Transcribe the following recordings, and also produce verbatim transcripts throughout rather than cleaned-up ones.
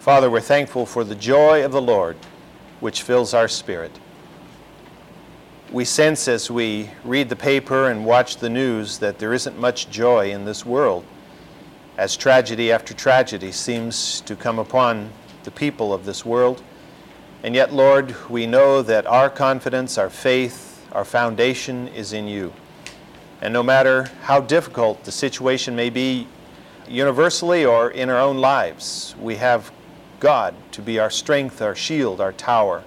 Father, we're thankful for the joy of the Lord, which fills our spirit. We sense as we read the paper and watch the news that there isn't much joy in this world, as tragedy after tragedy seems to come upon the people of this world. And yet, Lord, we know that our confidence, our faith, our foundation is in you. And no matter how difficult the situation may be universally or in our own lives, we have God to be our strength, our shield, our tower.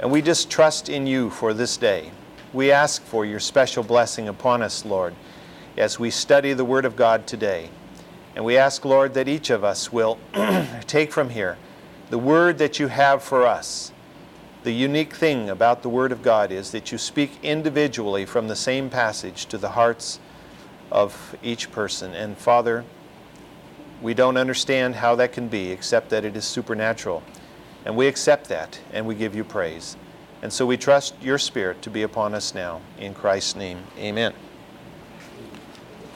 And we just trust in you for this day. We ask for your special blessing upon us, Lord, as we study the Word of God today. And we ask, Lord, that each of us will take from here the Word that you have for us. The unique thing about the Word of God is that you speak individually from the same passage to the hearts of each person. And Father, we don't understand how that can be, except that it is supernatural. And we accept that, and we give you praise. And so we trust your Spirit to be upon us now. In Christ's name, amen.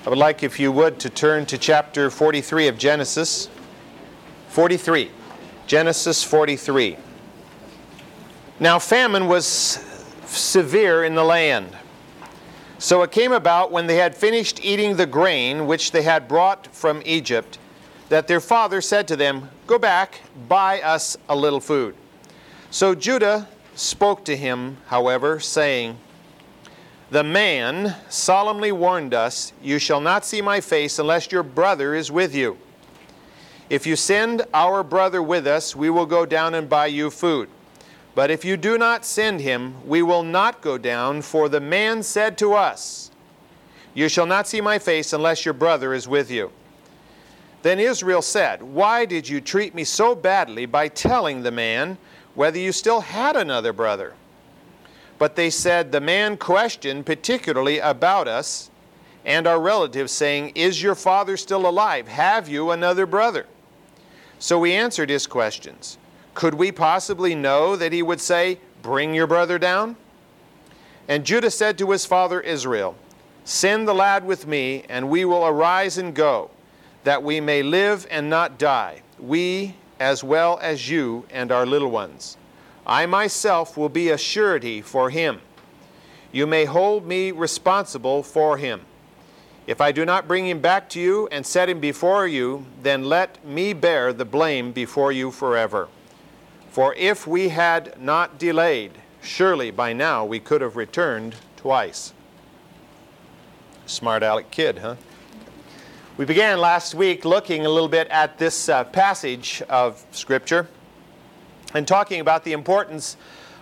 I would like, if you would, to turn to chapter forty-three of Genesis. forty-three. Genesis forty-three. Now famine was severe in the land. So it came about, when they had finished eating the grain which they had brought from Egypt, that their father said to them, "Go back, buy us a little food." So Judah spoke to him, however, saying, "The man solemnly warned us, 'You shall not see my face unless your brother is with you. If you send our brother with us, we will go down and buy you food. But if you do not send him, we will not go down, for the man said to us, 'You shall not see my face unless your brother is with you.'" Then Israel said, "Why did you treat me so badly by telling the man whether you still had another brother?" But they said, "The man questioned particularly about us and our relatives, saying, 'Is your father still alive? Have you another brother?' So we answered his questions. Could we possibly know that he would say, 'Bring your brother down?'" And Judah said to his father Israel, "Send the lad with me, and we will arise and go, that we may live and not die, we as well as you and our little ones. I myself will be a surety for him. You may hold me responsible for him. If I do not bring him back to you and set him before you, then let me bear the blame before you forever. For if we had not delayed, surely by now we could have returned twice." Smart aleck kid, huh? We began last week looking a little bit at this uh, passage of Scripture and talking about the importance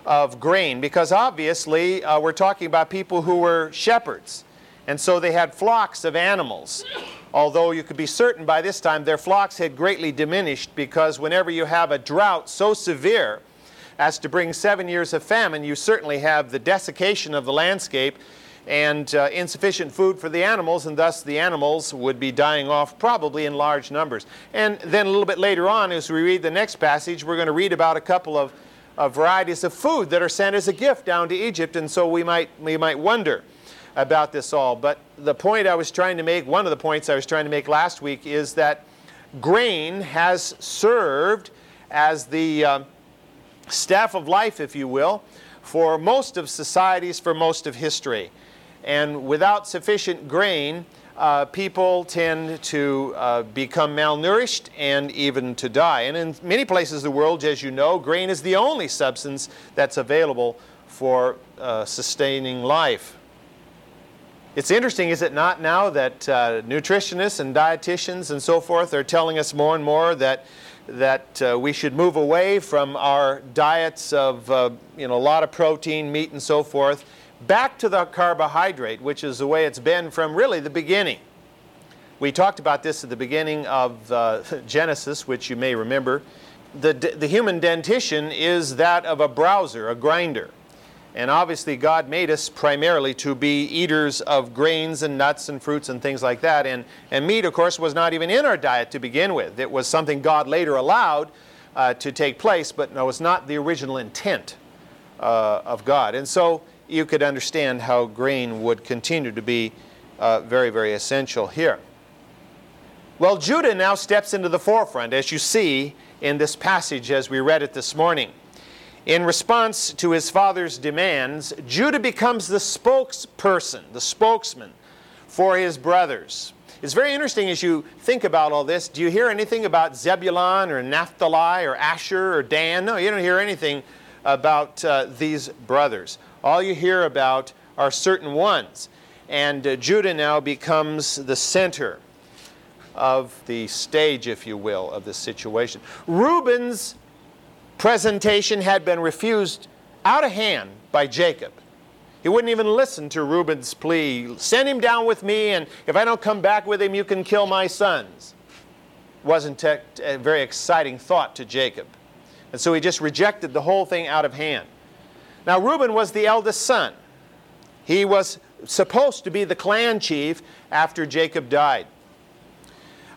of grain, because obviously uh, we're talking about people who were shepherds, and so they had flocks of animals. Although you could be certain by this time their flocks had greatly diminished, because whenever you have a drought so severe as to bring seven years of famine, you certainly have the desiccation of the landscape and uh, insufficient food for the animals, and thus the animals would be dying off probably in large numbers. And then a little bit later on, as we read the next passage, we're going to read about a couple of uh, varieties of food that are sent as a gift down to Egypt, and so we might we might wonder about this all. But the point I was trying to make, one of the points I was trying to make last week, is that grain has served as the uh, staff of life, if you will, for most of societies, for most of history. And without sufficient grain, uh, people tend to uh, become malnourished and even to die. And in many places of the world, as you know, grain is the only substance that's available for uh, sustaining life. It's interesting, is it not, now that uh, nutritionists and dietitians and so forth are telling us more and more that that uh, we should move away from our diets of uh, you know a lot of protein, meat, and so forth, back to the carbohydrate, which is the way it's been from really the beginning. We talked about this at the beginning of uh, Genesis, which you may remember. The, the human dentition is that of a browser, a grinder. And obviously God made us primarily to be eaters of grains and nuts and fruits and things like that. And, and meat, of course, was not even in our diet to begin with. It was something God later allowed uh, to take place, but no, it was not the original intent uh, of God. And so you could understand how grain would continue to be uh, very, very essential here. Well, Judah now steps into the forefront, as you see in this passage as we read it this morning. In response to his father's demands, Judah becomes the spokesperson, the spokesman for his brothers. It's very interesting as you think about all this. Do you hear anything about Zebulun or Naphtali or Asher or Dan? No, you don't hear anything about uh, these brothers. All you hear about are certain ones. And uh, Judah now becomes the center of the stage, if you will, of this situation. Reuben's presentation had been refused out of hand by Jacob. He wouldn't even listen to Reuben's plea. Send him down with me, and if I don't come back with him, you can kill my sons. Wasn't a very exciting thought to Jacob. And so he just rejected the whole thing out of hand. Now, Reuben was the eldest son. He was supposed to be the clan chief after Jacob died.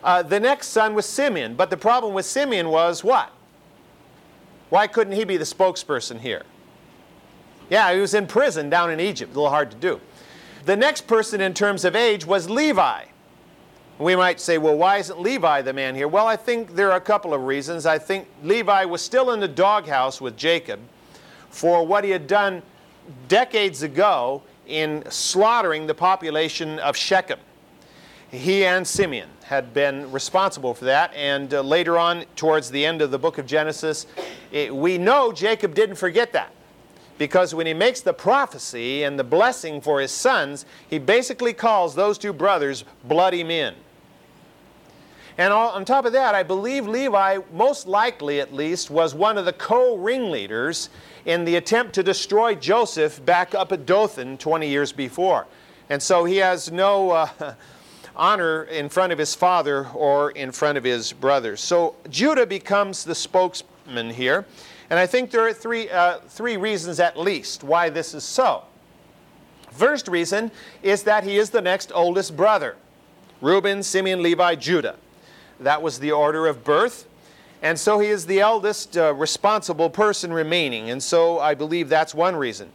Uh, the next son was Simeon, but the problem with Simeon was what? Why couldn't he be the spokesperson here? Yeah, he was in prison down in Egypt. A little hard to do. The next person in terms of age was Levi. We might say, well, why isn't Levi the man here? Well, I think there are a couple of reasons. I think Levi was still in the doghouse with Jacob for what he had done decades ago in slaughtering the population of Shechem. He and Simeon had been responsible for that, and uh, later on, towards the end of the book of Genesis, it, we know Jacob didn't forget that, because when he makes the prophecy and the blessing for his sons, he basically calls those two brothers bloody men. And all, on top of that, I believe Levi, most likely at least, was one of the co-ringleaders in the attempt to destroy Joseph back up at Dothan twenty years before. And so he has no Uh, honor in front of his father or in front of his brothers. So Judah becomes the spokesman here. And I think there are three, uh, three reasons at least why this is so. First reason is that he is the next oldest brother. Reuben, Simeon, Levi, Judah. That was the order of birth. And so he is the eldest uh, responsible person remaining. And so I believe that's one reason.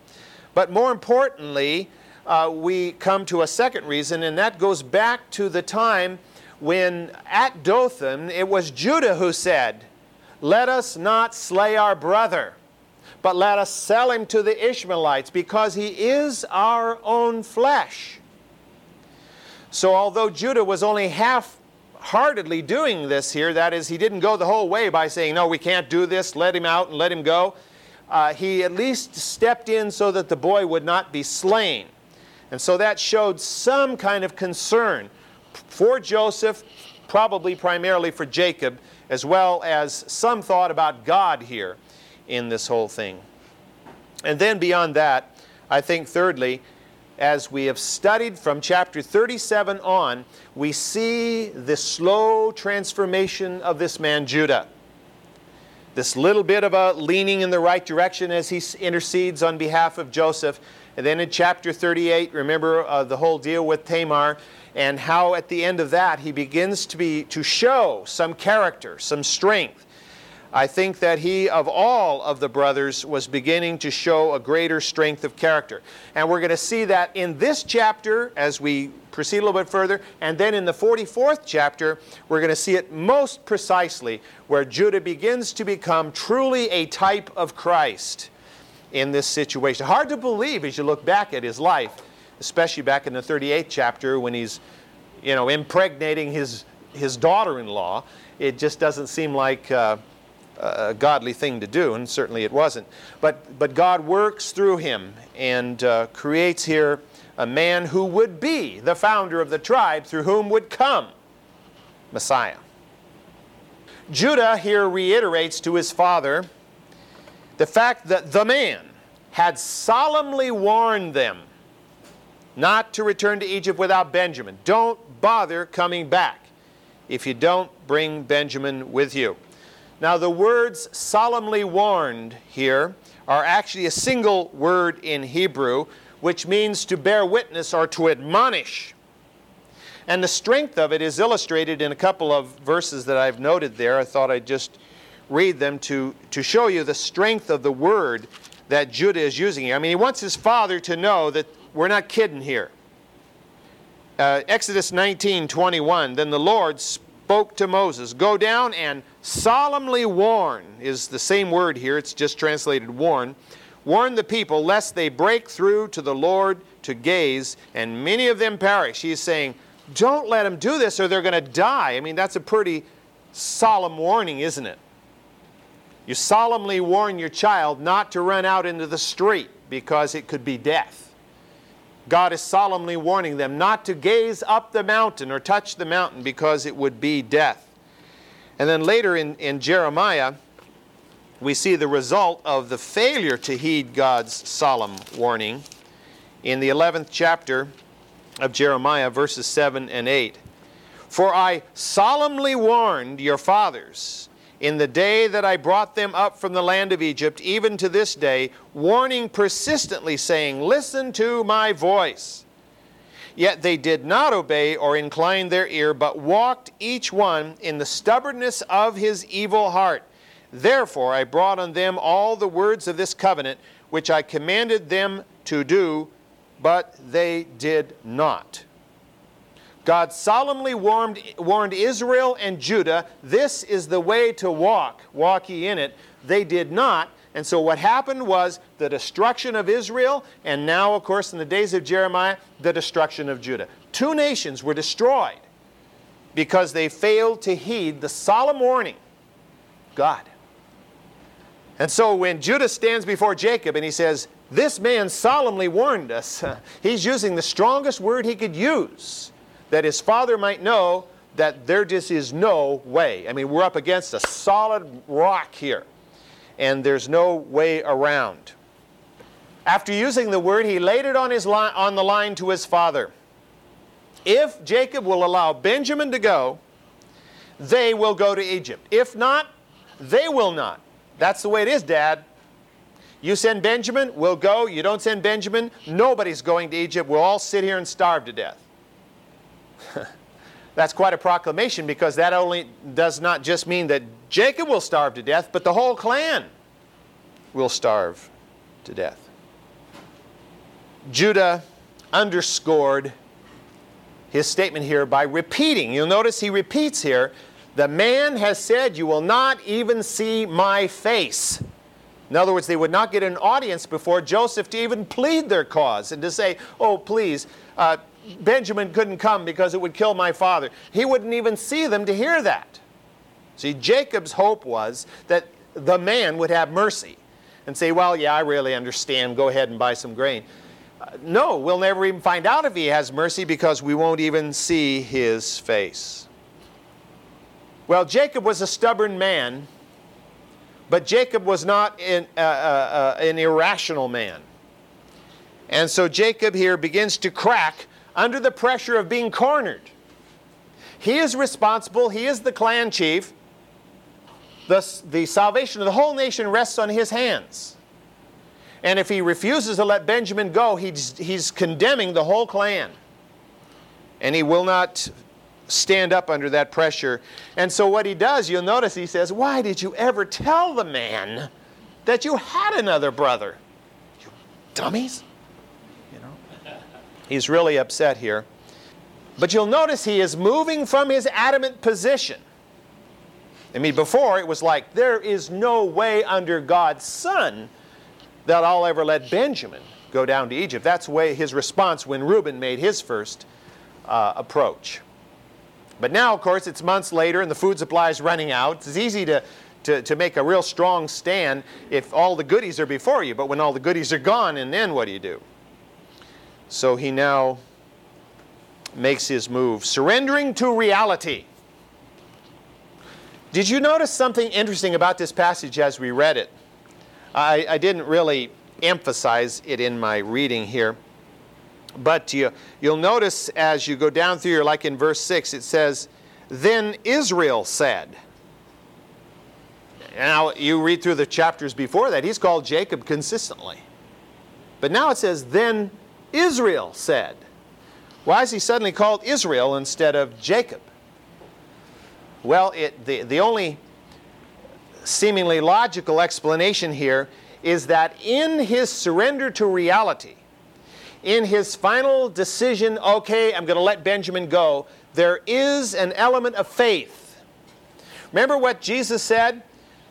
But more importantly, Uh, we come to a second reason, and that goes back to the time when at Dothan it was Judah who said, "Let us not slay our brother, but let us sell him to the Ishmaelites, because he is our own flesh." So although Judah was only half-heartedly doing this here, that is, he didn't go the whole way by saying, "No, we can't do this, let him out and let him go," uh, he at least stepped in so that the boy would not be slain. And so that showed some kind of concern for Joseph, probably primarily for Jacob, as well as some thought about God here in this whole thing. And then beyond that, I think thirdly, as we have studied from chapter thirty-seven on, we see the slow transformation of this man Judah. This little bit of a leaning in the right direction as he intercedes on behalf of Joseph. And then in chapter thirty-eight, remember uh, the whole deal with Tamar, and how at the end of that he begins to be to show some character, some strength. I think that he, of all of the brothers, was beginning to show a greater strength of character. And we're going to see that in this chapter as we proceed a little bit further. And then in the forty-fourth chapter, we're going to see it most precisely, where Judah begins to become truly a type of Christ in this situation. Hard to believe as you look back at his life, especially back in the thirty-eighth chapter when he's, you know, impregnating his his daughter-in-law. It just doesn't seem like uh, a godly thing to do, and certainly it wasn't. But but God works through him and uh, creates here a man who would be the founder of the tribe, through whom would come Messiah. Judah here reiterates to his father the fact that the man had solemnly warned them not to return to Egypt without Benjamin. Don't bother coming back if you don't bring Benjamin with you. Now, the words solemnly warned here are actually a single word in Hebrew, which means to bear witness or to admonish. And the strength of it is illustrated in a couple of verses that I've noted there. I thought I'd just read them to, to show you the strength of the word that Judah is using here. I mean, he wants his father to know that we're not kidding here. Uh, Exodus nineteen twenty-one, "Then the Lord spoke to Moses, "Go down and solemnly warn," is the same word here, it's just translated warn, "warn the people lest they break through to the Lord to gaze, and many of them perish." He's saying, don't let them do this or they're going to die. I mean, that's a pretty solemn warning, isn't it? You solemnly warn your child not to run out into the street because it could be death. God is solemnly warning them not to gaze up the mountain or touch the mountain because it would be death. And then later in, in Jeremiah, we see the result of the failure to heed God's solemn warning. In the eleventh chapter of Jeremiah, verses seven and eight. "For I solemnly warned your fathers in the day that I brought them up from the land of Egypt, even to this day, warning persistently, saying, 'Listen to my voice.' Yet they did not obey or incline their ear, but walked each one in the stubbornness of his evil heart. Therefore I brought on them all the words of this covenant, which I commanded them to do, but they did not." God solemnly warned, warned Israel and Judah, this is the way to walk, walk ye in it. They did not. And so what happened was the destruction of Israel, and now, of course, in the days of Jeremiah, the destruction of Judah. Two nations were destroyed because they failed to heed the solemn warning of God. And so when Judah stands before Jacob and he says, "This man solemnly warned us," he's using the strongest word he could use, that his father might know that there just is no way. I mean, we're up against a solid rock here, and there's no way around. After using the word, he laid it on, his li- on the line to his father. If Jacob will allow Benjamin to go, they will go to Egypt. If not, they will not. That's the way it is, Dad. You send Benjamin, we'll go. You don't send Benjamin, nobody's going to Egypt. We'll all sit here and starve to death. That's quite a proclamation, because that only does not just mean that Jacob will starve to death, but the whole clan will starve to death. Judah underscored his statement here by repeating. You'll notice he repeats here, "The man has said, 'You will not even see my face.'" In other words, they would not get an audience before Joseph to even plead their cause and to say, "Oh, please, uh, Benjamin couldn't come because it would kill my father." He wouldn't even see them to hear that. See, Jacob's hope was that the man would have mercy and say, "Well, yeah, I really understand. Go ahead and buy some grain." Uh, no, we'll never even find out if he has mercy because we won't even see his face. Well, Jacob was a stubborn man, but Jacob was not an, uh, uh, uh, an irrational man. And so Jacob here begins to crack under the pressure of being cornered. He is responsible. He is the clan chief. The, the salvation of the whole nation rests on his hands. And if he refuses to let Benjamin go, he's, he's condemning the whole clan. And he will not stand up under that pressure. And so what he does, you'll notice he says, "Why did you ever tell the man that you had another brother? You dummies." You know, he's really upset here. But you'll notice he is moving from his adamant position. I mean, before it was like, there is no way under God's Son that I'll ever let Benjamin go down to Egypt. That's the way his response when Reuben made his first uh, approach. But now, of course, it's months later and the food supply is running out. It's easy to, to, to make a real strong stand if all the goodies are before you. But when all the goodies are gone, and then what do you do? So he now makes his move, surrendering to reality. Did you notice something interesting about this passage as we read it? I, I didn't really emphasize it in my reading here. But you, you'll notice as you go down through here, like in verse six, it says, "Then Israel said." Now, you read through the chapters before that, he's called Jacob consistently. But now it says, "Then Israel said." Why is he suddenly called Israel instead of Jacob? Well, it, the, the only seemingly logical explanation here is that in his surrender to reality, in his final decision, okay, I'm going to let Benjamin go, there is an element of faith Remember what Jesus said?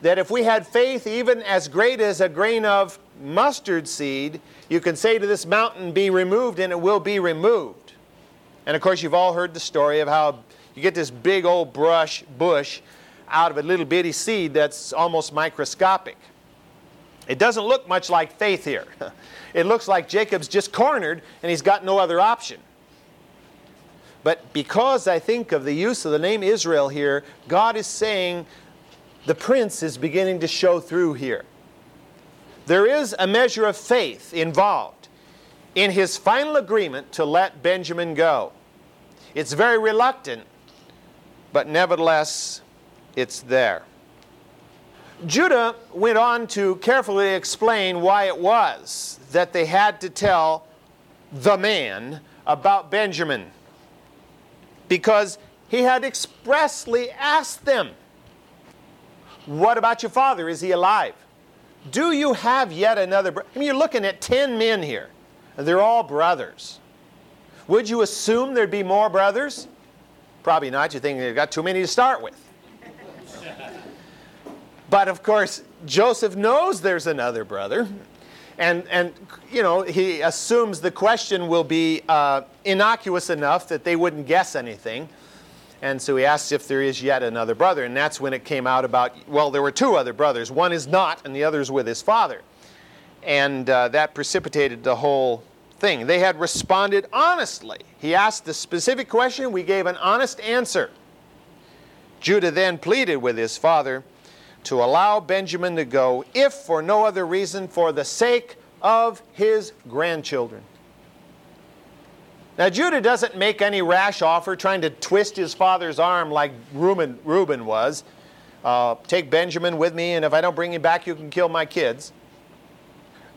That if we had faith even as great as a grain of mustard seed, you can say to this mountain, be removed, and it will be removed. And of course, you've all heard the story of how you get this big old brush bush out of a little bitty seed that's almost microscopic. It doesn't look much like faith here. It looks like Jacob's just cornered and he's got no other option. But because I think of the use of the name Israel here, God is saying the prince is beginning to show through here. There is a measure of faith involved in his final agreement to let Benjamin go. It's very reluctant, but nevertheless, it's there. Judah went on to carefully explain why it was that they had to tell the man about Benjamin, because he had expressly asked them, what about your father? Is he alive? Do you have yet another brother? I mean, you're looking at ten men here. They're all brothers. Would you assume there'd be more brothers? Probably not. You think they've got too many to start with. But of course, Joseph knows there's another brother. And, and you know, he assumes the question will be uh, innocuous enough that they wouldn't guess anything. And so he asks if there is yet another brother. And that's when it came out about, well, there were two other brothers. One is not, and the other is with his father. And uh, that precipitated the whole thing. They had responded honestly. He asked the specific question. We gave an honest answer. Judah then pleaded with his father to allow Benjamin to go, if for no other reason, for the sake of his grandchildren. Now, Judah doesn't make any rash offer, trying to twist his father's arm like Reuben, Reuben was. Uh, take Benjamin with me, and if I don't bring him back, you can kill my kids.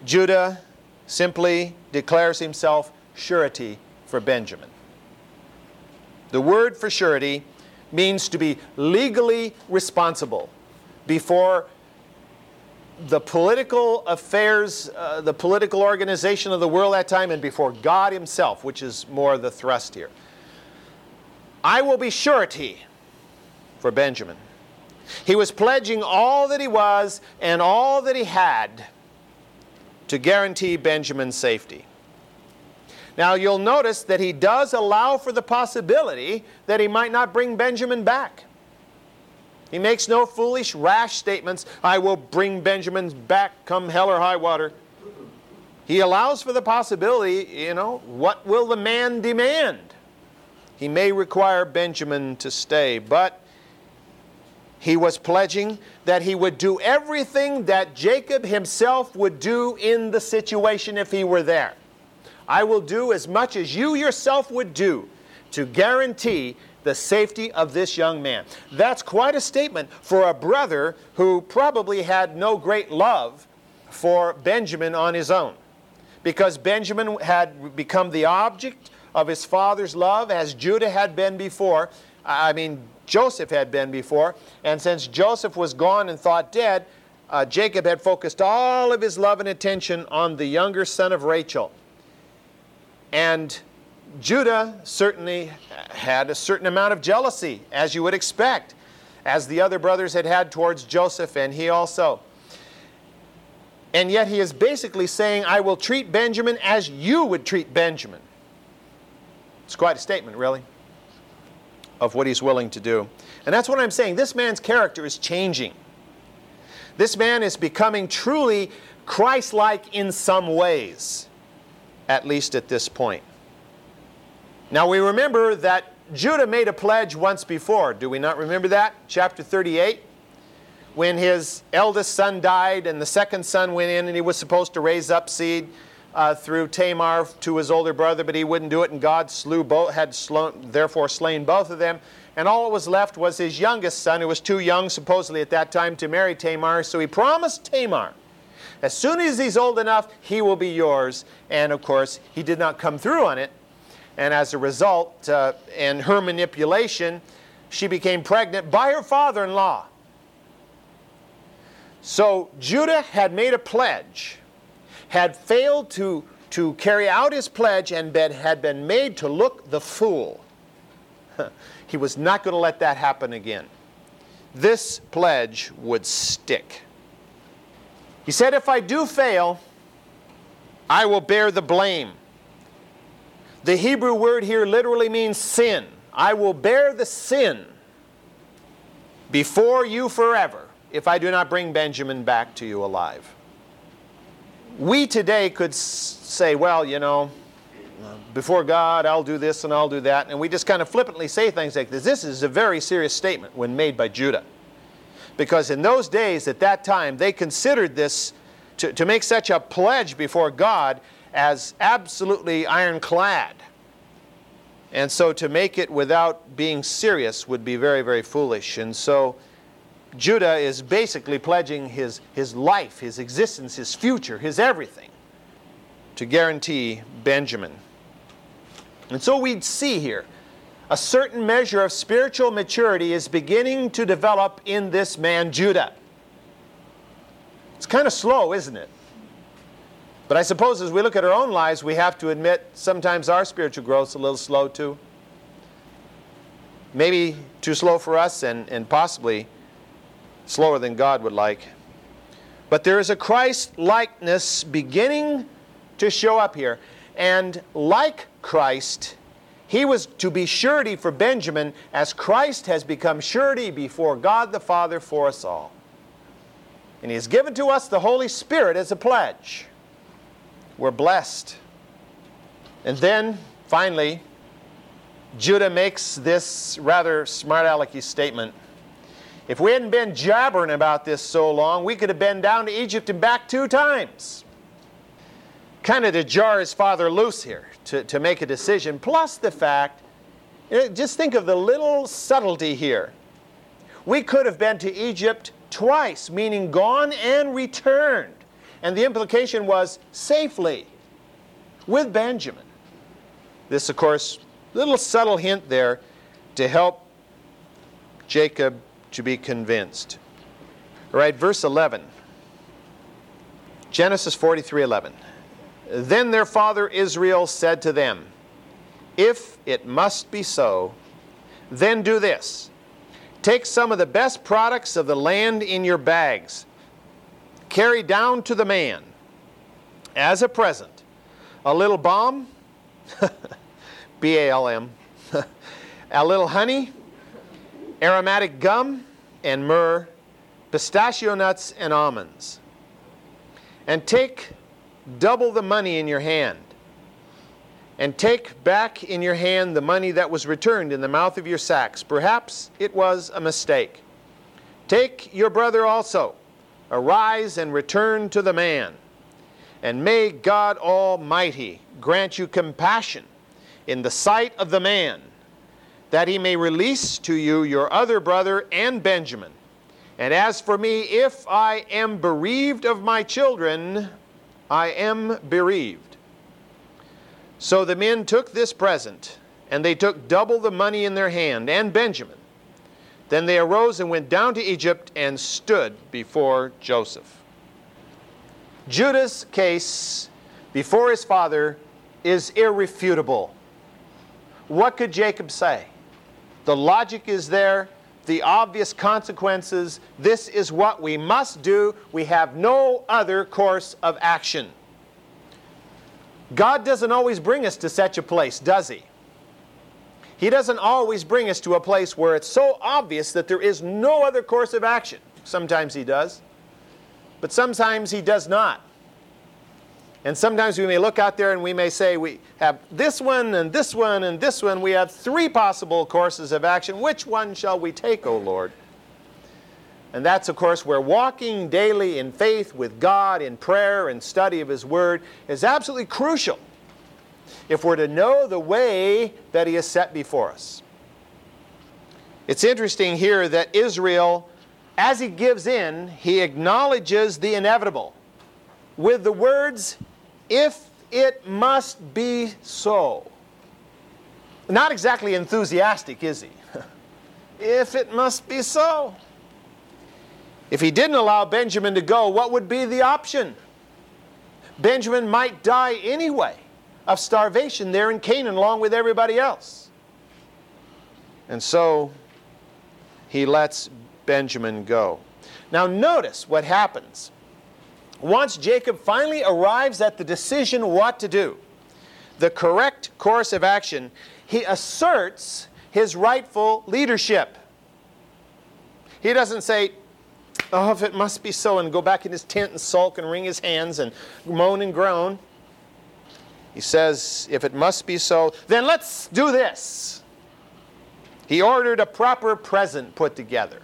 Judah simply declares himself surety for Benjamin. The word for surety means to be legally responsible before the political affairs, uh, the political organization of the world at that time, and before God himself, which is more the thrust here. I will be surety for Benjamin. He was pledging all that he was and all that he had to guarantee Benjamin's safety. Now, you'll notice that he does allow for the possibility that he might not bring Benjamin back. He makes no foolish, rash statements. I will bring Benjamin back, come hell or high water. He allows for the possibility, you know, what will the man demand? He may require Benjamin to stay, but he was pledging that he would do everything that Jacob himself would do in the situation if he were there. I will do as much as you yourself would do to guarantee the safety of this young man. That's quite a statement for a brother who probably had no great love for Benjamin on his own, because Benjamin had become the object of his father's love, as Judah had been before. I mean, Joseph had been before. And since Joseph was gone and thought dead, uh, Jacob had focused all of his love and attention on the younger son of Rachel. And Judah certainly had a certain amount of jealousy, as you would expect, as the other brothers had had towards Joseph, and he also. And yet he is basically saying, I will treat Benjamin as you would treat Benjamin. It's quite a statement, really, of what he's willing to do. And that's what I'm saying. This man's character is changing. This man is becoming truly Christ-like in some ways, at least at this point. Now, we remember that Judah made a pledge once before. Do we not remember that? Chapter thirty-eight, when his eldest son died and the second son went in and he was supposed to raise up seed uh, through Tamar to his older brother, but he wouldn't do it, and God slew both, had slown, therefore slain both of them. And all that was left was his youngest son, who was too young, supposedly at that time, to marry Tamar. So he promised Tamar, as soon as he's old enough, he will be yours. And of course, he did not come through on it. And as a result, uh, in her manipulation, she became pregnant by her father-in-law. So Judah had made a pledge, had failed to, to carry out his pledge, and been, had been made to look the fool. He was not going to let that happen again. this pledge would stick. He said, if I do fail, I will bear the blame. The Hebrew word here literally means sin. I will bear the sin before you forever if I do not bring Benjamin back to you alive. We today could say, well, you know, before God, I'll do this and I'll do that. And we just kind of flippantly say things like this. This is a very serious statement when made by Judah. Because in those days, at that time, they considered this, to, to make such a pledge before God, as absolutely ironclad. And so to make it without being serious would be very, very foolish. And so Judah is basically pledging his, his life, his existence, his future, his everything to guarantee Benjamin. And so we'd see here a certain measure of spiritual maturity is beginning to develop in this man Judah. It's kind of slow, isn't it? But I suppose as we look at our own lives, we have to admit sometimes our spiritual growth's a little slow too. Maybe too slow for us, and, and possibly slower than God would like. But there is a Christ likeness beginning to show up here. And like Christ, he was to be surety for Benjamin as Christ has become surety before God the Father for us all. And he has given to us the Holy Spirit as a pledge. We're blessed. And then, finally, Judah makes this rather smart-alecky statement. If we hadn't been jabbering about this so long, we could have been down to Egypt and back two times. Kind of to jar his father loose here, to, to make a decision. Plus the fact, just think of the little subtlety here. We could have been to Egypt twice, meaning gone and returned. And the implication was safely, with Benjamin. This, of course, little subtle hint there to help Jacob to be convinced. All right, verse eleven. Genesis forty-three eleven. Then their father Israel said to them, if it must be so, then do this. Take some of the best products of the land in your bags. Carry down to the man, as a present, a little balm, B A L M, a little honey, aromatic gum, and myrrh, pistachio nuts, and almonds. And take double the money in your hand, and take back in your hand the money that was returned in the mouth of your sacks. Perhaps it was a mistake. Take your brother also. Arise and return to the man, and may God Almighty grant you compassion in the sight of the man, that he may release to you your other brother and Benjamin. And as for me, if I am bereaved of my children, I am bereaved. So the men took this present, and they took double the money in their hand, and Benjamin. Then they arose and went down to Egypt and stood before Joseph. Judah's case before his father is irrefutable. What could Jacob say? The logic is there, the obvious consequences. This is what we must do. We have no other course of action. God doesn't always bring us to such a place, does he? He doesn't always bring us to a place where it's so obvious that there is no other course of action. Sometimes he does, but sometimes he does not. And sometimes we may look out there and we may say, we have this one and this one and this one. We have three possible courses of action. Which one shall we take, O Lord? And that's, of course, where walking daily in faith with God, in prayer and study of his word, is absolutely crucial. If we're to know the way that he has set before us. It's interesting here that Israel, as he gives in, he acknowledges the inevitable with the words, if it must be so. Not exactly enthusiastic, is he? If it must be so. If he didn't allow Benjamin to go, what would be the option? Benjamin might die anyway. Of starvation there in Canaan along with everybody else. And so he lets Benjamin go. Now notice what happens. Once Jacob finally arrives at the decision what to do, the correct course of action, he asserts his rightful leadership. He doesn't say, oh, if it must be so, and go back in his tent and sulk and wring his hands and moan and groan. He says, if it must be so, then let's do this. He ordered a proper present put together.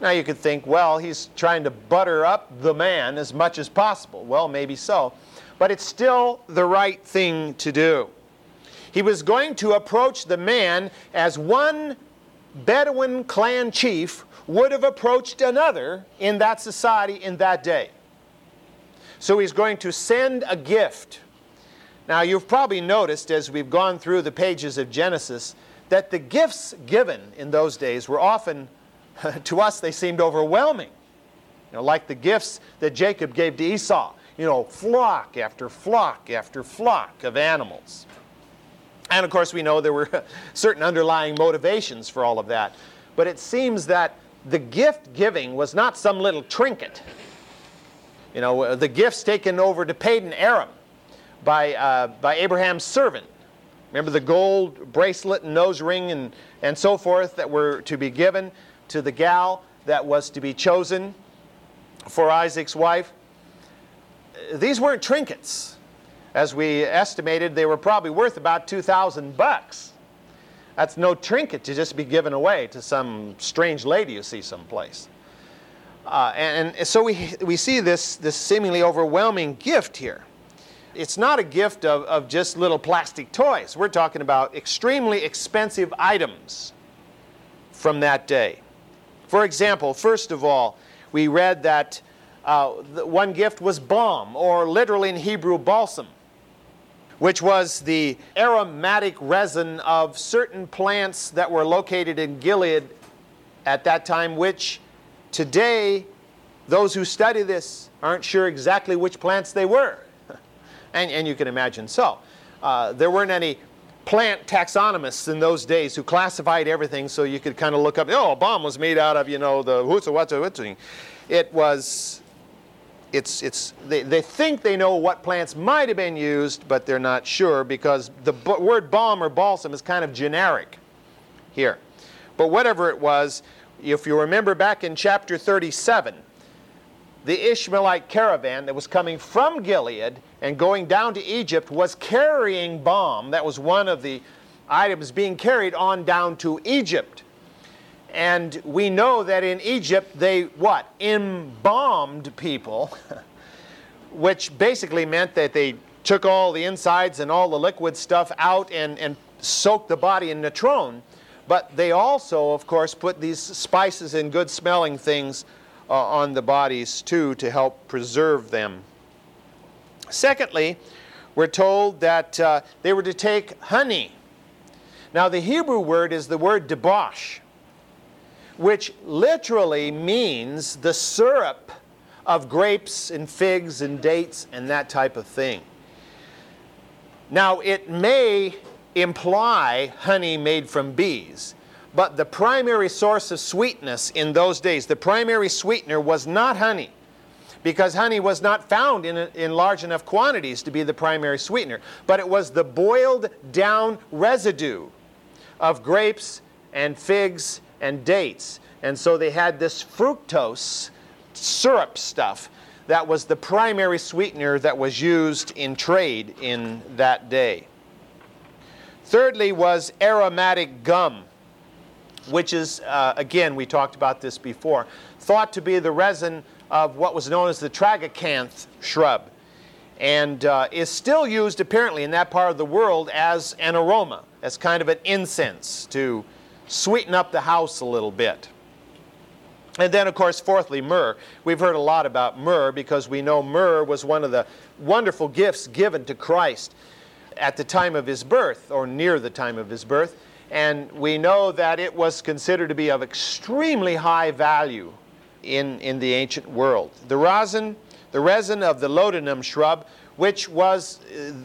Now you could think, well, he's trying to butter up the man as much as possible. Well, maybe so. But it's still the right thing to do. He was going to approach the man as one Bedouin clan chief would have approached another in that society in that day. So he's going to send a gift. Now you've probably noticed as we've gone through the pages of Genesis that the gifts given in those days were often, to us they seemed overwhelming. You know, like the gifts that Jacob gave to Esau. You know, flock after flock after flock of animals. And of course we know there were certain underlying motivations for all of that. But it seems that the gift giving was not some little trinket. You know, the gifts taken over to Padan Aram by, uh, by Abraham's servant. Remember the gold bracelet and nose ring and, and so forth that were to be given to the gal that was to be chosen for Isaac's wife. These weren't trinkets. As we estimated, they were probably worth about two thousand bucks. That's no trinket to just be given away to some strange lady you see someplace. Uh, and, and so we, we see this, this seemingly overwhelming gift here. It's not a gift of, of just little plastic toys. We're talking about extremely expensive items from that day. For example, first of all, we read that Uh, the one gift was balm, or literally in Hebrew, balsam, which was the aromatic resin of certain plants that were located in Gilead at that time, which today, those who study this aren't sure exactly which plants they were. and, and you can imagine so. Uh, there weren't any plant taxonomists in those days who classified everything so you could kind of look up, oh, a balm was made out of, you know, the hutsu, watsu, hutsu. It was... It's, it's, they, they think they know what plants might have been used, but they're not sure because the b- word balm or balsam is kind of generic here. But whatever it was, if you remember back in chapter thirty-seven, the Ishmaelite caravan that was coming from Gilead and going down to Egypt was carrying balm. That was one of the items being carried on down to Egypt. And we know that in Egypt they, what, embalmed people, which basically meant that they took all the insides and all the liquid stuff out and, and soaked the body in natron. But they also, of course, put these spices and good-smelling things uh, on the bodies, too, to help preserve them. Secondly, we're told that uh, they were to take honey. Now, the Hebrew word is the word debosh, which literally means the syrup of grapes and figs and dates and that type of thing. Now, it may imply honey made from bees, but the primary source of sweetness in those days, the primary sweetener was not honey, because honey was not found in, in large enough quantities to be the primary sweetener, but it was the boiled down residue of grapes and figs and dates. And so they had this fructose syrup stuff that was the primary sweetener that was used in trade in that day. Thirdly was aromatic gum, which is, uh, again, we talked about this before, thought to be the resin of what was known as the tragacanth shrub, and uh, is still used apparently in that part of the world as an aroma, as kind of an incense to sweeten up the house a little bit. And then, of course, fourthly, myrrh. We've heard a lot about myrrh because we know myrrh was one of the wonderful gifts given to Christ at the time of his birth, or near the time of his birth. And we know that it was considered to be of extremely high value in, in the ancient world. The rosin, the resin of the laudanum shrub, which was,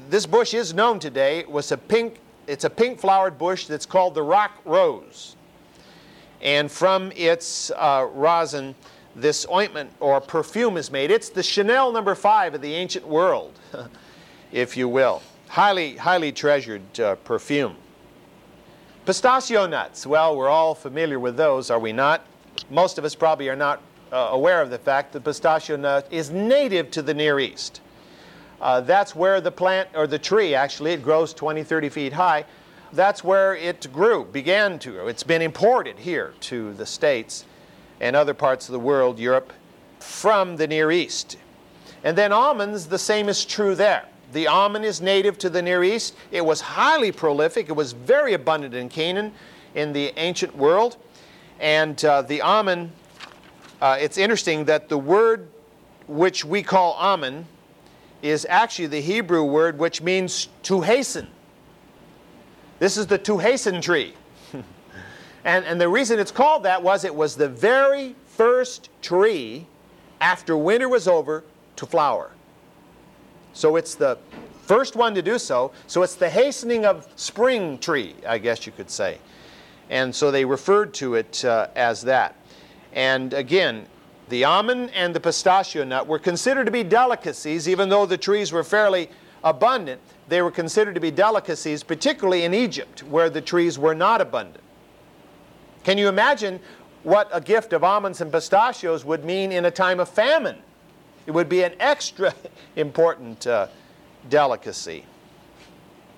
this bush is known today, was a pink It's a pink-flowered bush that's called the rock rose. and from its uh, rosin, this ointment or perfume is made. It's the Chanel number five of the ancient world, if you will. Highly, highly treasured uh, perfume. Pistachio nuts. Well, we're all familiar with those, are we not? Most of us probably are not uh, aware of the fact that pistachio nut is native to the Near East. Uh, that's where the plant, or the tree actually, it grows twenty, thirty feet high. That's where it grew, began to grow. It's been imported here to the States and other parts of the world, Europe, from the Near East. And then almonds, the same is true there. The almond is native to the Near East. It was highly prolific. It was very abundant in Canaan, in the ancient world. And uh, the almond, uh, it's interesting that the word which we call almond is actually the Hebrew word which means to hasten. This is the to hasten tree. And, and the reason it's called that was it was the very first tree after winter was over to flower. So it's the first one to do so. So it's the hastening of spring tree, I guess you could say. And so they referred to it uh, as that. And again, the almond and the pistachio nut were considered to be delicacies, even though the trees were fairly abundant. They were considered to be delicacies, particularly in Egypt, where the trees were not abundant. Can you imagine what a gift of almonds and pistachios would mean in a time of famine? It would be an extra important uh, delicacy.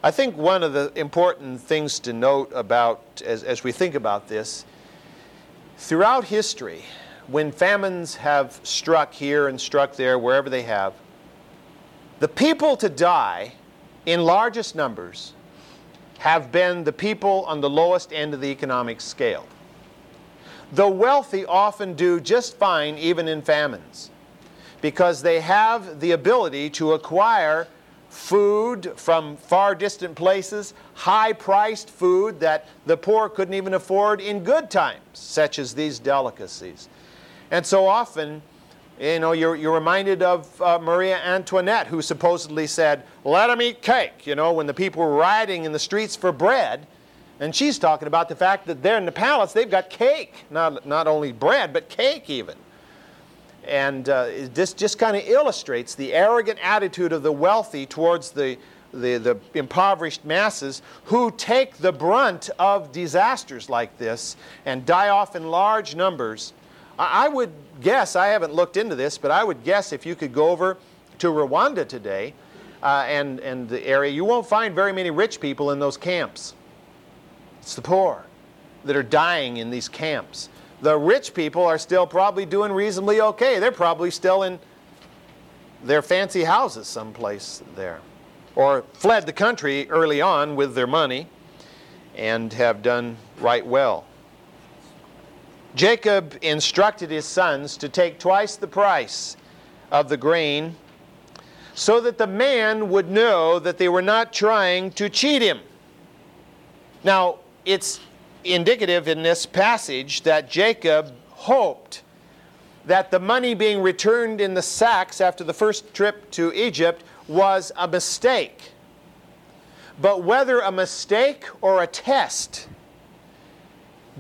I think one of the important things to note about, as, as we think about this, throughout history, when famines have struck here and struck there, wherever they have, the people to die in largest numbers have been the people on the lowest end of the economic scale. The wealthy often do just fine even in famines, because they have the ability to acquire food from far distant places, high-priced food that the poor couldn't even afford in good times, such as these delicacies. And so often, you know, you're, you're reminded of uh, Maria Antoinette, who supposedly said, "Let them eat cake," you know, when the people were rioting in the streets for bread. And she's talking about the fact that there in the palace, they've got cake, not, not only bread, but cake even. And uh, this just kind of illustrates the arrogant attitude of the wealthy towards the, the, the impoverished masses, who take the brunt of disasters like this and die off in large numbers. I, I would guess, I haven't looked into this, but I would guess if you could go over to Rwanda today uh, and, and the area, you won't find very many rich people in those camps. It's the poor that are dying in these camps. The rich people are still probably doing reasonably okay. They're probably still in their fancy houses someplace there, or fled the country early on with their money and have done right well. Jacob instructed his sons to take twice the price of the grain so that the man would know that they were not trying to cheat him. Now, it's indicative in this passage that Jacob hoped that the money being returned in the sacks after the first trip to Egypt was a mistake. But whether a mistake or a test,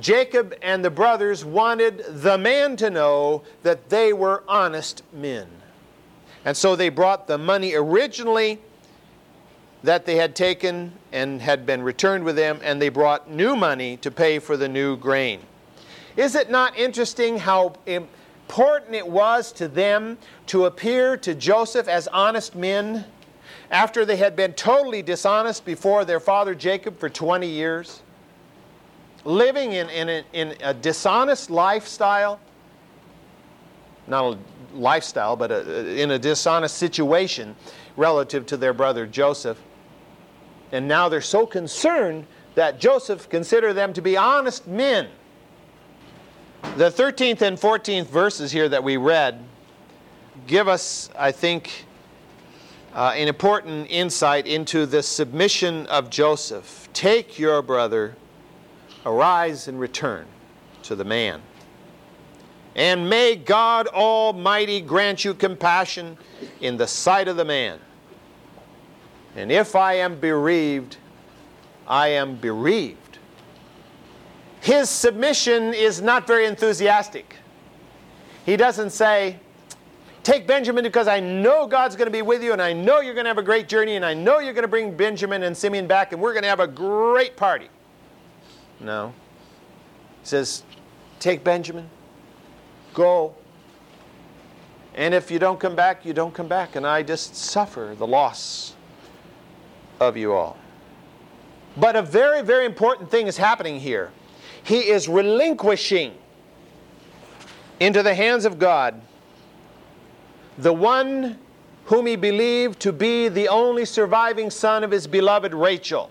Jacob and the brothers wanted the man to know that they were honest men. And so they brought the money originally that they had taken and had been returned with them, and they brought new money to pay for the new grain. Is it not interesting how important it was to them to appear to Joseph as honest men after they had been totally dishonest before their father Jacob for twenty years? Living in, in, a, in a dishonest lifestyle, not a lifestyle, but a, in a dishonest situation relative to their brother Joseph. And now they're so concerned that Joseph considered them to be honest men. The thirteenth and fourteenth verses here that we read give us, I think, uh, an important insight into the submission of Joseph. "Take your brother, arise and return to the man. And may God Almighty grant you compassion in the sight of the man. And if I am bereaved, I am bereaved." his submission is not very enthusiastic. He doesn't say, take Benjamin because I know God's going to be with you and I know you're going to have a great journey and I know you're going to bring Benjamin and Simeon back and we're going to have a great party. No. He says, take Benjamin, go, and if you don't come back, you don't come back, and I just suffer the loss of you all. But a very, very important thing is happening here. He is relinquishing into the hands of God the one whom he believed to be the only surviving son of his beloved Rachel.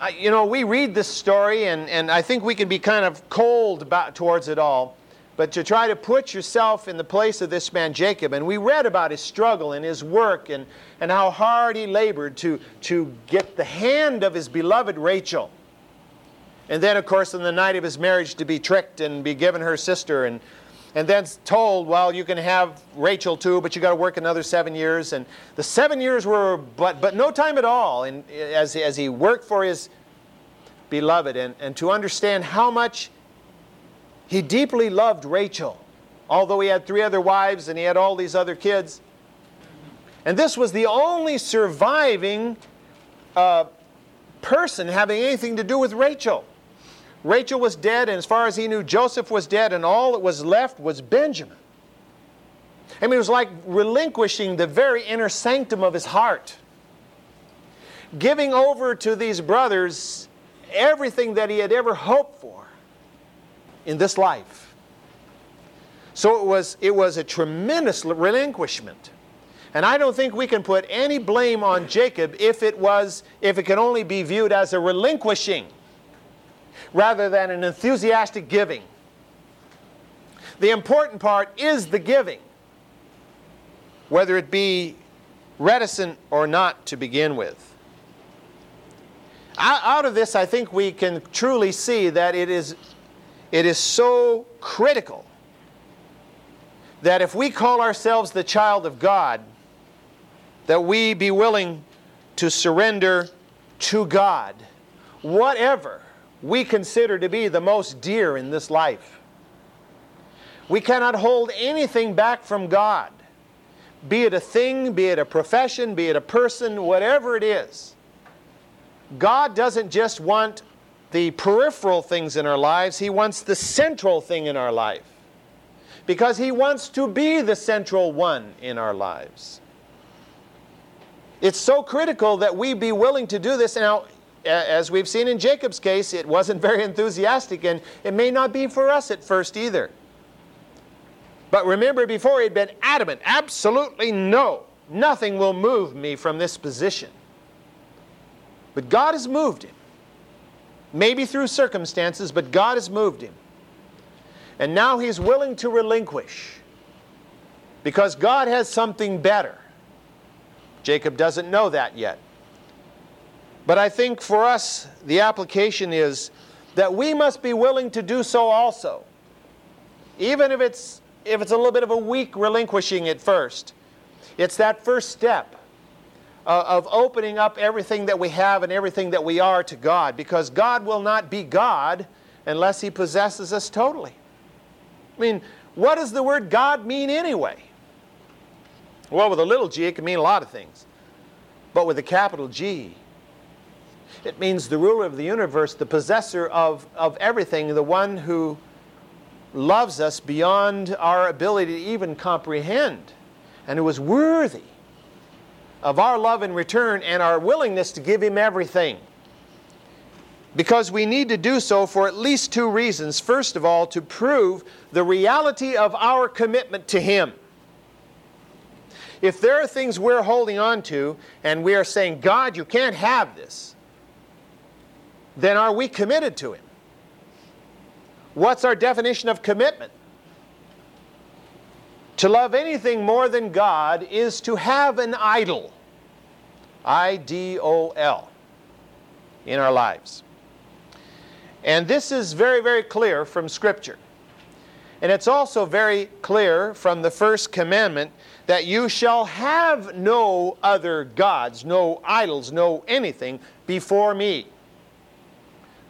Uh, you know, we read this story, and, and I think we can be kind of cold about, towards it all. But to try to put yourself in the place of this man Jacob, and we read about his struggle and his work and, and how hard he labored to, to get the hand of his beloved Rachel. And then, of course, on the night of his marriage to be tricked and be given her sister and and then told, well, you can have Rachel too, but you got to work another seven years. And the seven years were but, but no time at all and as, as he worked for his beloved. And, and to understand how much he deeply loved Rachel, although he had three other wives and he had all these other kids. And this was the only surviving uh, person having anything to do with Rachel. Rachel was dead, and as far as he knew, Joseph was dead, and all that was left was Benjamin. I mean, it was like relinquishing the very inner sanctum of his heart, giving over to these brothers everything that he had ever hoped for in this life. So it was, it was a tremendous relinquishment. And I don't think we can put any blame on Jacob if it was, if it can only be viewed as a relinquishing rather than an enthusiastic giving. The important part is the giving, whether it be reticent or not to begin with. Out of this, I think we can truly see that it is, it is so critical that if we call ourselves the child of God, that we be willing to surrender to God whatever we consider to be the most dear in this life. We cannot hold anything back from God, be it a thing, be it a profession, be it a person, whatever it is. God doesn't just want the peripheral things in our lives, He wants the central thing in our life, because He wants to be the central one in our lives. It's so critical that we be willing to do this. Now, as we've seen in Jacob's case, it wasn't very enthusiastic, and it may not be for us at first either. But remember, before he had been adamant, absolutely no, nothing will move me from this position. But God has moved him. Maybe through circumstances, but God has moved him. And now he's willing to relinquish because God has something better. Jacob doesn't know that yet. But I think for us, the application is that we must be willing to do so also. Even if it's, if it's a little bit of a weak relinquishing at first, it's that first step uh, of opening up everything that we have and everything that we are to God, because God will not be God unless He possesses us totally. I mean, what does the word God mean anyway? Well, with a little g, it can mean a lot of things. But with a capital G, it means the ruler of the universe, the possessor of, of everything, the one who loves us beyond our ability to even comprehend, and who is worthy of our love in return and our willingness to give Him everything. Because we need to do so for at least two reasons. First of all, to prove the reality of our commitment to Him. If there are things we're holding on to and we are saying, God, you can't have this, then are we committed to Him? What's our definition of commitment? To love anything more than God is to have an idol, I D O L, in our lives. And this is very, very clear from Scripture. And it's also very clear from the first commandment that you shall have no other gods, no idols, no anything before me.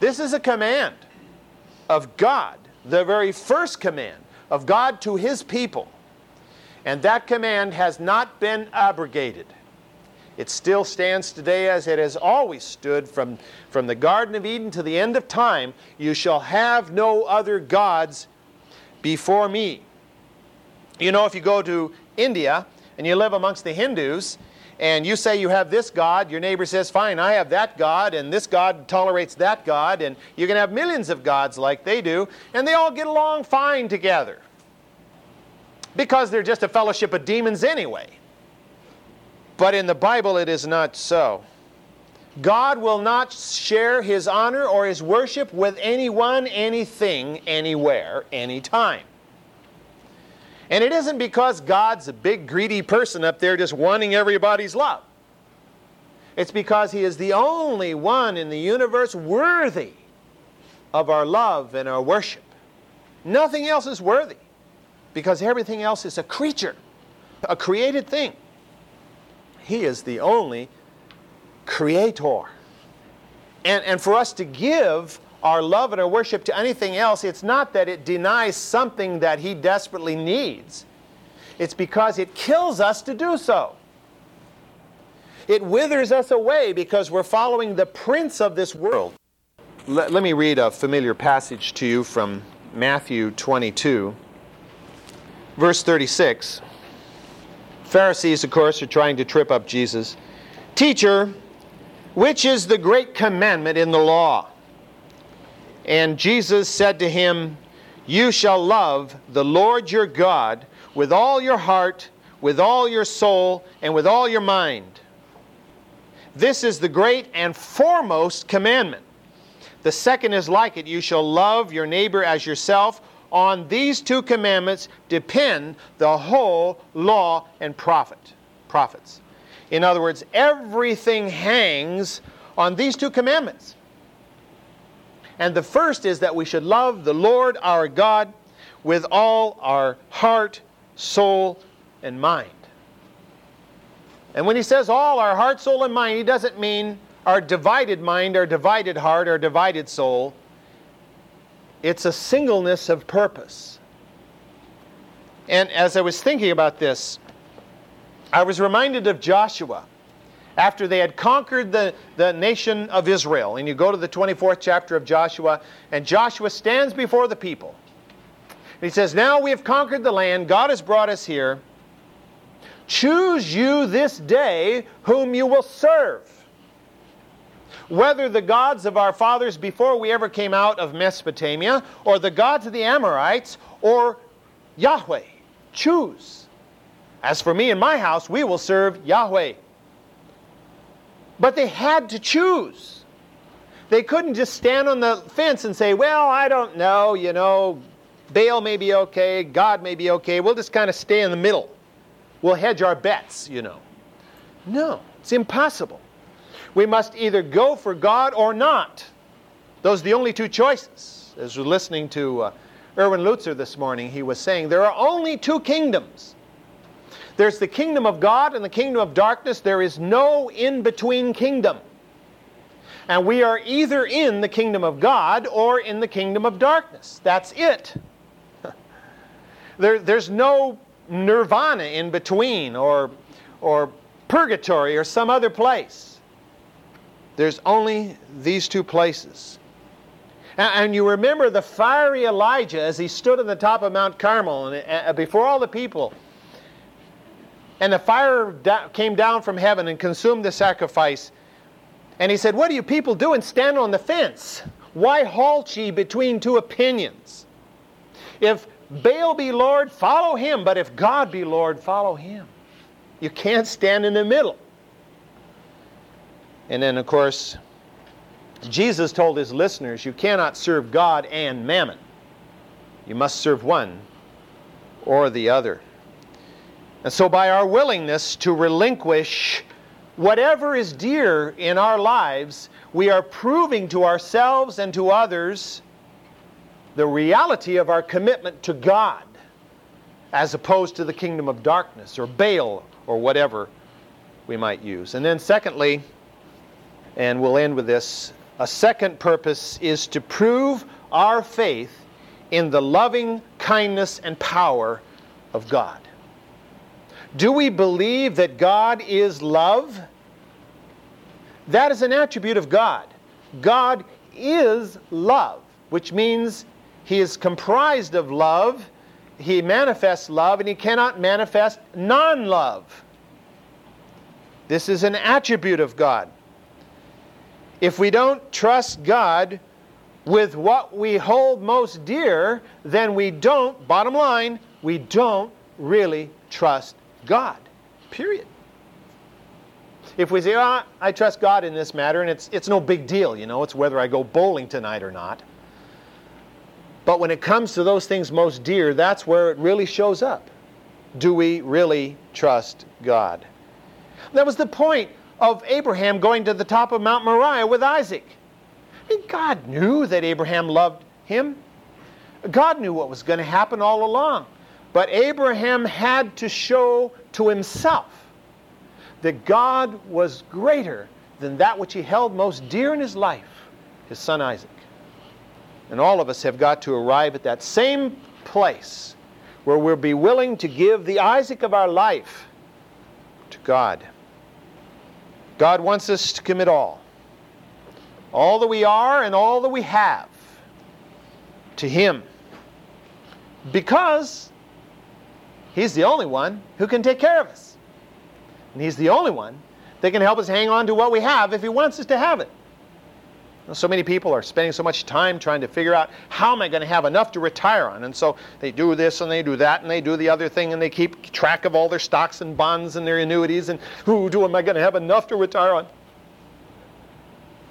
This is a command of God, the very first command of God to his people. And that command has not been abrogated. It still stands today as it has always stood from, from the Garden of Eden to the end of time. You shall have no other gods before me. You know, if you go to India and you live amongst the Hindus and you say you have this God, your neighbor says, fine, I have that God, and this God tolerates that God, and you can have millions of gods like they do, and they all get along fine together because they're just a fellowship of demons anyway. But in the Bible, it is not so. God will not share his honor or his worship with anyone, anything, anywhere, anytime. And it isn't because God's a big greedy person up there just wanting everybody's love. It's because he is the only one in the universe worthy of our love and our worship. Nothing else is worthy, because everything else is a creature, a created thing. He is the only creator. And, and for us to give our love and our worship to anything else, it's not that it denies something that he desperately needs. It's because it kills us to do so. It withers us away because we're following the prince of this world. Let, let me read a familiar passage to you from Matthew twenty-two, verse thirty-six. Pharisees, of course, are trying to trip up Jesus. Teacher, which is the great commandment in the law? And Jesus said to him, you shall love the Lord your God with all your heart, with all your soul, and with all your mind. This is the great and foremost commandment. The second is like it. You shall love your neighbor as yourself. On these two commandments depend the whole law and prophet, prophets. In other words, everything hangs on these two commandments. And the first is that we should love the Lord our God with all our heart, soul, and mind. And when he says all our heart, soul, and mind, he doesn't mean our divided mind, our divided heart, our divided soul. It's a singleness of purpose. And as I was thinking about this, I was reminded of Joshua after they had conquered the, the nation of Israel. And you go to the twenty-fourth chapter of Joshua, and Joshua stands before the people. And he says, now we have conquered the land. God has brought us here. Choose you this day whom you will serve, whether the gods of our fathers before we ever came out of Mesopotamia, or the gods of the Amorites, or Yahweh. Choose. As for me and my house, we will serve Yahweh. But they had to choose. They couldn't just stand on the fence and say, well, I don't know, you know, Baal may be okay, God may be okay, we'll just kind of stay in the middle. We'll hedge our bets, you know. No, it's impossible. We must either go for God or not. Those are the only two choices. As we're listening to uh, Erwin Lutzer this morning, he was saying there are only two kingdoms. There's the kingdom of God and the kingdom of darkness. There is no in-between kingdom. And we are either in the kingdom of God or in the kingdom of darkness. That's it. there, there's no nirvana in between, or, or purgatory or some other place. There's only these two places. And you remember the fiery Elijah as he stood on the top of Mount Carmel and before all the people. And the fire came down from heaven and consumed the sacrifice. And he said, what do you people do and stand on the fence? Why halt ye between two opinions? If Baal be Lord, follow him. But if God be Lord, follow him. You can't stand in the middle. And then, of course, Jesus told his listeners, you cannot serve God and mammon. You must serve one or the other. And so by our willingness to relinquish whatever is dear in our lives, we are proving to ourselves and to others the reality of our commitment to God, as opposed to the kingdom of darkness or Baal or whatever we might use. And then secondly, and we'll end with this, A second purpose is to prove our faith in the loving kindness and power of God. Do we believe that God is love? That is an attribute of God. God is love, which means He is comprised of love, He manifests love, and He cannot manifest non-love. This is an attribute of God. If we don't trust God with what we hold most dear, then we don't, bottom line, we don't really trust God. Period. If we say, ah, oh, I trust God in this matter, and it's it's no big deal, you know, it's whether I go bowling tonight or not. But when it comes to those things most dear, that's where it really shows up. Do we really trust God? That was the point of Abraham going to the top of Mount Moriah with Isaac. I mean, God knew that Abraham loved him. God knew what was going to happen all along. But Abraham had to show to himself that God was greater than that which he held most dear in his life, his son Isaac. And all of us have got to arrive at that same place where we'll be willing to give the Isaac of our life to God. God wants us to commit all, all that we are and all that we have, to Him, because He's the only one who can take care of us. And He's the only one that can help us hang on to what we have if He wants us to have it. So many people are spending so much time trying to figure out, how am I going to have enough to retire on? And so they do this and they do that and they do the other thing and they keep track of all their stocks and bonds and their annuities and, who do am I going to have enough to retire on?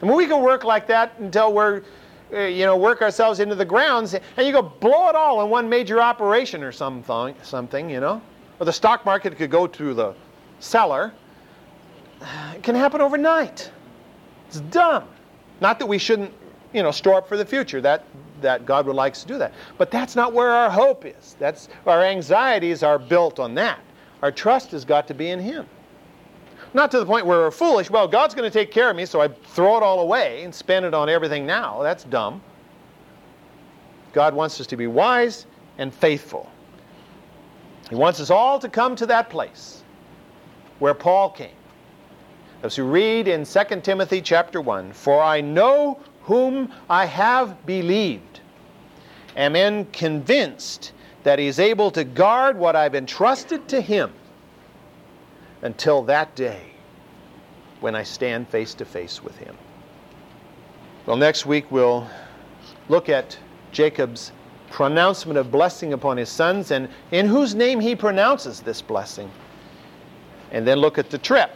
And we can work like that until we're, you know, work ourselves into the ground, and you go blow it all in one major operation or something, something, you know. Or the stock market could go to the cellar. It can happen overnight. It's dumb. Not that we shouldn't, you know, store up for the future. That that God would like us to do that. But that's not where our hope is. That's our anxieties are built on that. Our trust has got to be in Him. Not to the point where we're foolish. Well, God's going to take care of me, so I throw it all away and spend it on everything now. That's dumb. God wants us to be wise and faithful. He wants us all to come to that place where Paul came. As we read in Second Timothy chapter one, "For I know whom I have believed, and am convinced that He is able to guard what I've entrusted to Him until that day when I stand face to face with Him." Well, next week we'll look at Jacob's pronouncement of blessing upon his sons and in whose name he pronounces this blessing, and then look at the trip